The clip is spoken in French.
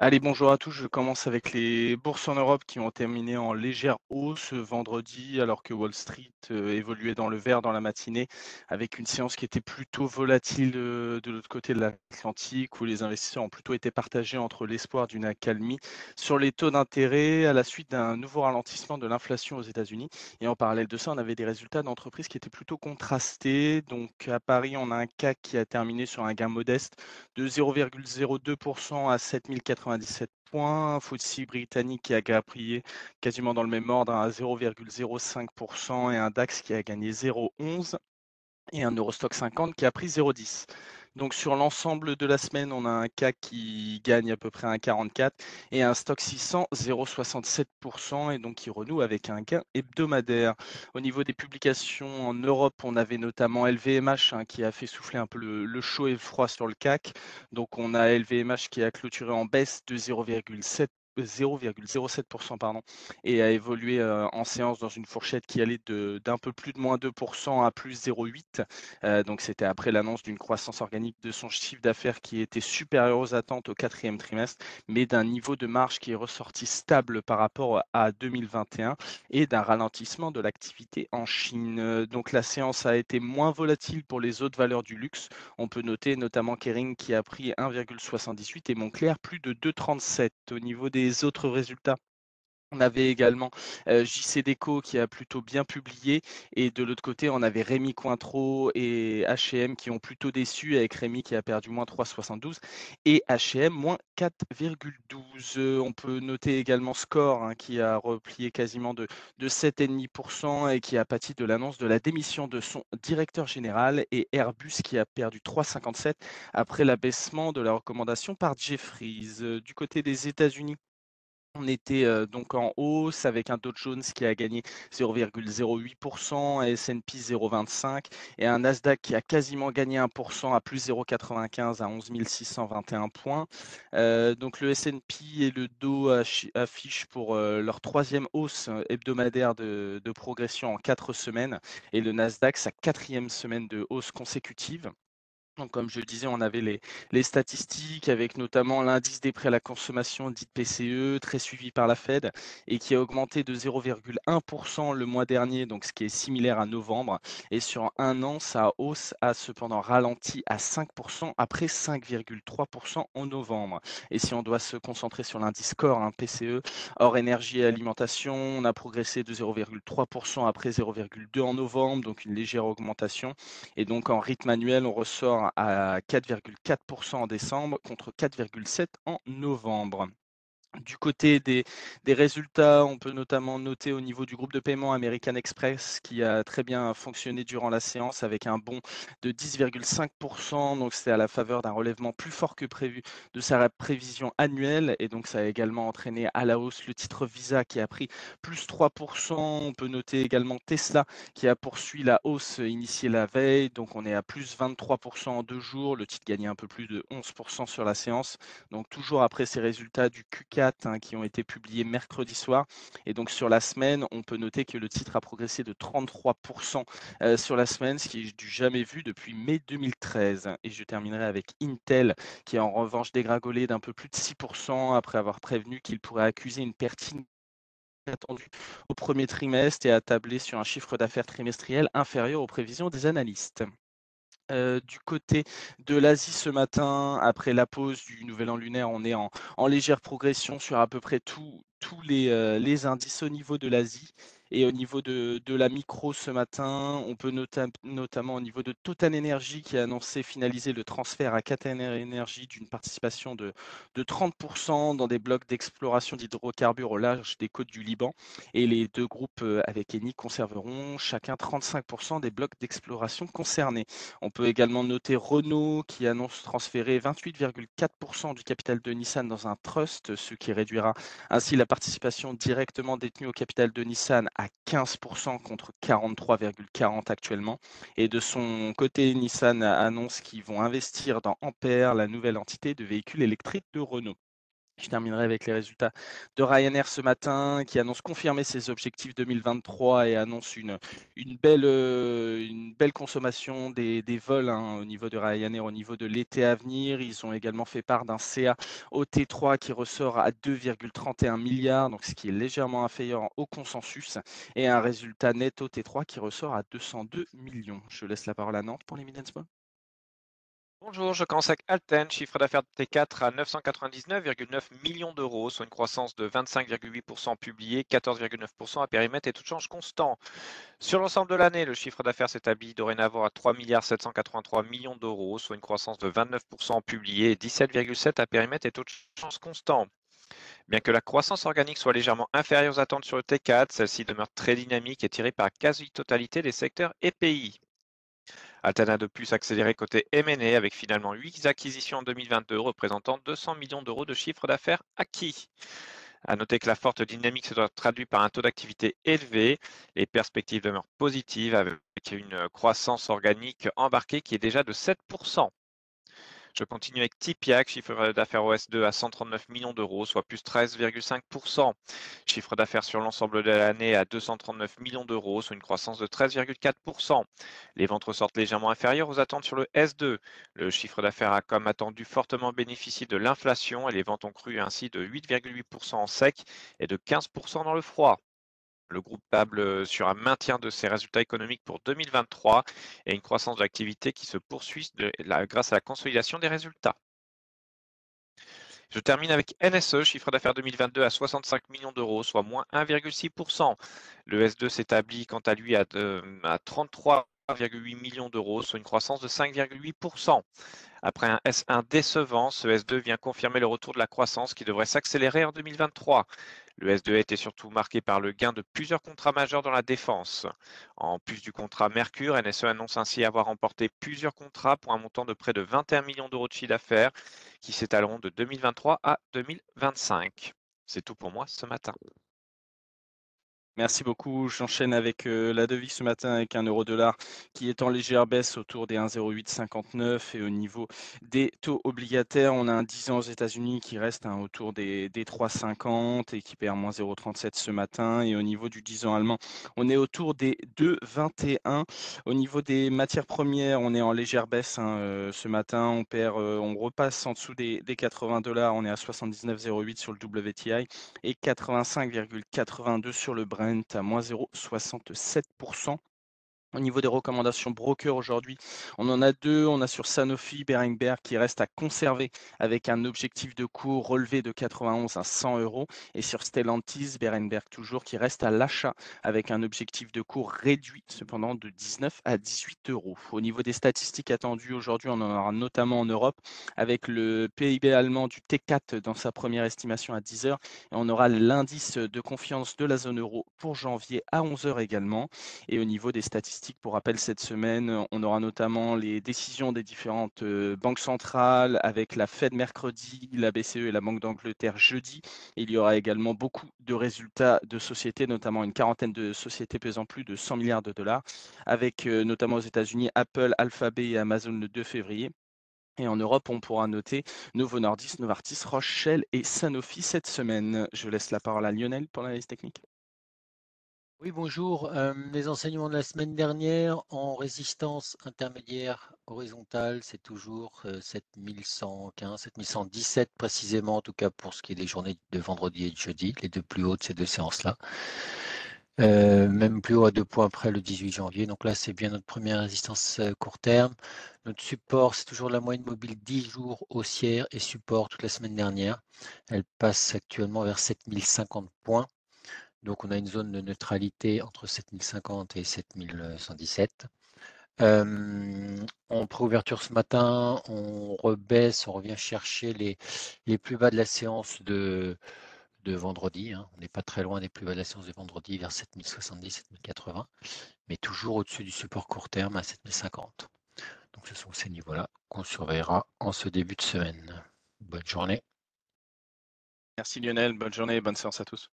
Allez, bonjour à tous. Je commence avec les bourses en Europe qui ont terminé en légère hausse vendredi, alors que Wall Street évoluait dans le vert dans la matinée, avec une séance qui était plutôt volatile de l'autre côté de l'Atlantique, où les investisseurs ont plutôt été partagés entre l'espoir d'une accalmie sur les taux d'intérêt à la suite d'un nouveau ralentissement de l'inflation aux États-Unis. Et en parallèle de ça, on avait des résultats d'entreprises qui étaient plutôt contrastés. Donc à Paris, on a un CAC qui a terminé sur un gain modeste de 0,02% à 7080. 97 points, un FTSE britannique qui a grappillé quasiment dans le même ordre à 0,05% et un DAX qui a gagné 0,11 et un Eurostock 50 qui a pris 0,10. Donc sur l'ensemble de la semaine, on a un CAC qui gagne à peu près 1,44 et un Stock 600 0,67% et donc qui renoue avec un gain hebdomadaire. Au niveau des publications en Europe, on avait notamment LVMH qui a fait souffler un peu le chaud et le froid sur le CAC. Donc on a LVMH qui a clôturé en baisse de 0,07% et a évolué en séance dans une fourchette qui allait d'un peu plus de moins 2% à plus 0,8%. Donc c'était après l'annonce d'une croissance organique de son chiffre d'affaires qui était supérieure aux attentes au quatrième trimestre, mais d'un niveau de marge qui est ressorti stable par rapport à 2021 et d'un ralentissement de l'activité en Chine. Donc la séance a été moins volatile pour les autres valeurs du luxe. On peut noter notamment Kering qui a pris 1,78 et Moncler plus de 2,37. Au niveau des autres résultats, on avait également JCDecaux qui a plutôt bien publié et de l'autre côté, on avait Rémy Cointreau et H&M qui ont plutôt déçu avec Rémy qui a perdu moins 3,72 et H&M moins 4,12. On peut noter également Score qui a replié quasiment de 7,5% et qui a pâti de l'annonce de la démission de son directeur général et Airbus qui a perdu 3,57 après l'abaissement de la recommandation par Jefferies. Du côté des États-Unis, on était donc en hausse avec un Dow Jones qui a gagné 0,08%, un S&P 0,25% et un Nasdaq qui a quasiment gagné 1% à plus 0,95 à 11 621 points. Donc le S&P et le Dow affichent pour leur troisième hausse hebdomadaire de progression en 4 semaines et le Nasdaq sa 4e semaine de hausse consécutive. Donc, comme je le disais, on avait les statistiques avec notamment l'indice des prêts à la consommation dit PCE, très suivi par la Fed et qui a augmenté de 0,1% le mois dernier, donc ce qui est similaire à novembre. Et sur un an, sa hausse a cependant ralenti à 5% après 5,3% en novembre. Et si on doit se concentrer sur l'indice core, PCE, hors énergie et alimentation, on a progressé de 0,3% après 0,2% en novembre, donc une légère augmentation. Et donc, en rythme annuel, on ressort à 4,4% en décembre contre 4,7% en novembre. Du côté des résultats, on peut notamment noter au niveau du groupe de paiement American Express qui a très bien fonctionné durant la séance avec un bond de 10,5%. Donc c'est à la faveur d'un relèvement plus fort que prévu de sa prévision annuelle. Et donc ça a également entraîné à la hausse le titre Visa qui a pris plus 3%. On peut noter également Tesla qui a poursuivi la hausse initiée la veille. Donc on est à plus 23% en 2 jours. Le titre gagnait un peu plus de 11% sur la séance. Donc toujours après ces résultats du Q4 qui ont été publiés mercredi soir. Et donc sur la semaine, on peut noter que le titre a progressé de 33% sur la semaine, ce qui est du jamais vu depuis mai 2013. Et je terminerai avec Intel qui est en revanche dégringolé d'un peu plus de 6% après avoir prévenu qu'il pourrait accuser une perte attendue au premier trimestre et attablé sur un chiffre d'affaires trimestriel inférieur aux prévisions des analystes. Du côté de l'Asie ce matin, après la pause du nouvel an lunaire, on est en légère progression sur à peu près tous les indices au niveau de l'Asie. Et au niveau de la micro ce matin, on peut notamment au niveau de TotalEnergies qui a annoncé finaliser le transfert à QatarEnergy d'une participation de 30% dans des blocs d'exploration d'hydrocarbures au large des côtes du Liban. Et les deux groupes avec Eni conserveront chacun 35% des blocs d'exploration concernés. On peut également noter Renault qui annonce transférer 28,4% du capital de Nissan dans un trust, ce qui réduira ainsi la participation directement détenue au capital de Nissan à 15% contre 43,40% actuellement. Et de son côté, Nissan annonce qu'ils vont investir dans Ampère, la nouvelle entité de véhicules électriques de Renault. Je terminerai avec les résultats de Ryanair ce matin, qui annonce confirmer ses objectifs 2023 et annonce une belle consommation des vols au niveau de Ryanair, au niveau de l'été à venir. Ils ont également fait part d'un CA au T3 qui ressort à 2,31 milliards, donc ce qui est légèrement inférieur au consensus, et un résultat net au T3 qui ressort à 202 millions. Je laisse la parole à Nantes pour les Mid & Small. Bonjour, je commence avec Alten, chiffre d'affaires de T4 à 999,9 millions d'euros, soit une croissance de 25,8% publiée, 14,9% à périmètre et tout change constant. Sur l'ensemble de l'année, le chiffre d'affaires s'établit dorénavant à 3,783 milliards d'euros, soit une croissance de 29% publiée, 17,7% à périmètre et tout change constant. Bien que la croissance organique soit légèrement inférieure aux attentes sur le T4, celle-ci demeure très dynamique et tirée par la quasi-totalité des secteurs et pays. Alten a de plus accéléré côté M&A avec finalement 8 acquisitions en 2022 représentant 200 millions d'euros de chiffre d'affaires acquis. À noter que la forte dynamique se traduit par un taux d'activité élevé. Les perspectives demeurent positives avec une croissance organique embarquée qui est déjà de 7%. Je continue avec Tipiac, chiffre d'affaires OS2 à 139 millions d'euros, soit plus 13,5%. Chiffre d'affaires sur l'ensemble de l'année à 239 millions d'euros, soit une croissance de 13,4%. Les ventes ressortent légèrement inférieures aux attentes sur le S2. Le chiffre d'affaires a comme attendu fortement bénéficié de l'inflation et les ventes ont cru ainsi de 8,8% en sec et de 15% dans le froid. Le groupe table sur un maintien de ses résultats économiques pour 2023 et une croissance de l'activité qui se poursuit grâce à la consolidation des résultats. Je termine avec NSE, chiffre d'affaires 2022 à 65 millions d'euros, soit moins 1,6%. Le S2 s'établit quant à lui à 33,8 millions d'euros, soit une croissance de 5,8%. Après un S1 décevant, ce S2 vient confirmer le retour de la croissance qui devrait s'accélérer en 2023. Le S2 a été surtout marqué par le gain de plusieurs contrats majeurs dans la défense. En plus du contrat Mercure, NSE annonce ainsi avoir remporté plusieurs contrats pour un montant de près de 21 millions d'euros de chiffre d'affaires qui s'étaleront de 2023 à 2025. C'est tout pour moi ce matin. Merci beaucoup. J'enchaîne avec la devise ce matin avec un euro-dollar qui est en légère baisse autour des 1,0859 et au niveau des taux obligataires, on a un 10 ans aux États-Unis qui reste autour des 3,50 et qui perd moins 0,37 ce matin. Et au niveau du 10 ans allemand, on est autour des 2,21. Au niveau des matières premières, on est en légère baisse ce matin. On repasse en dessous des $80. On est à 79,08 sur le WTI et 85,82 sur le Brent. À moins 0,67%. Au niveau des recommandations broker aujourd'hui, on en a deux. On a sur Sanofi, Berenberg qui reste à conserver avec un objectif de cours relevé de 91 à 100 euros. Et sur Stellantis, Berenberg toujours qui reste à l'achat avec un objectif de cours réduit cependant de 19 à 18 euros. Au niveau des statistiques attendues aujourd'hui, on en aura notamment en Europe avec le PIB allemand du T4 dans sa première estimation à 10h. Et on aura l'indice de confiance de la zone euro pour janvier à 11h également. Et au niveau des statistiques, pour rappel, cette semaine, on aura notamment les décisions des différentes banques centrales avec la Fed mercredi, la BCE et la Banque d'Angleterre jeudi. Il y aura également beaucoup de résultats de sociétés, notamment une quarantaine de sociétés pesant plus de 100 milliards de dollars, avec notamment aux États-Unis Apple, Alphabet et Amazon le 2 février. Et en Europe, on pourra noter Novo Nordisk, Novartis, Roche, Shell et Sanofi cette semaine. Je laisse la parole à Lionel pour l'analyse technique. Oui, bonjour. Les enseignements de la semaine dernière en résistance intermédiaire horizontale, c'est toujours 7115, 7117 précisément, en tout cas pour ce qui est des journées de vendredi et de jeudi, les deux plus hautes de ces deux séances-là. Même plus haut à 2 points près le 18 janvier. Donc là, c'est bien notre première résistance court terme. Notre support, c'est toujours la moyenne mobile 10 jours haussière et support toute la semaine dernière. Elle passe actuellement vers 7050 points. Donc, on a une zone de neutralité entre 7050 et 7117. En préouverture ce matin, on rebaisse, on revient chercher les plus bas de la séance de vendredi. On n'est pas très loin des plus bas de la séance de vendredi, vers 7070, 7080, mais toujours au-dessus du support court terme à 7050. Donc, ce sont ces niveaux-là qu'on surveillera en ce début de semaine. Bonne journée. Merci Lionel, bonne journée et bonne séance à tous.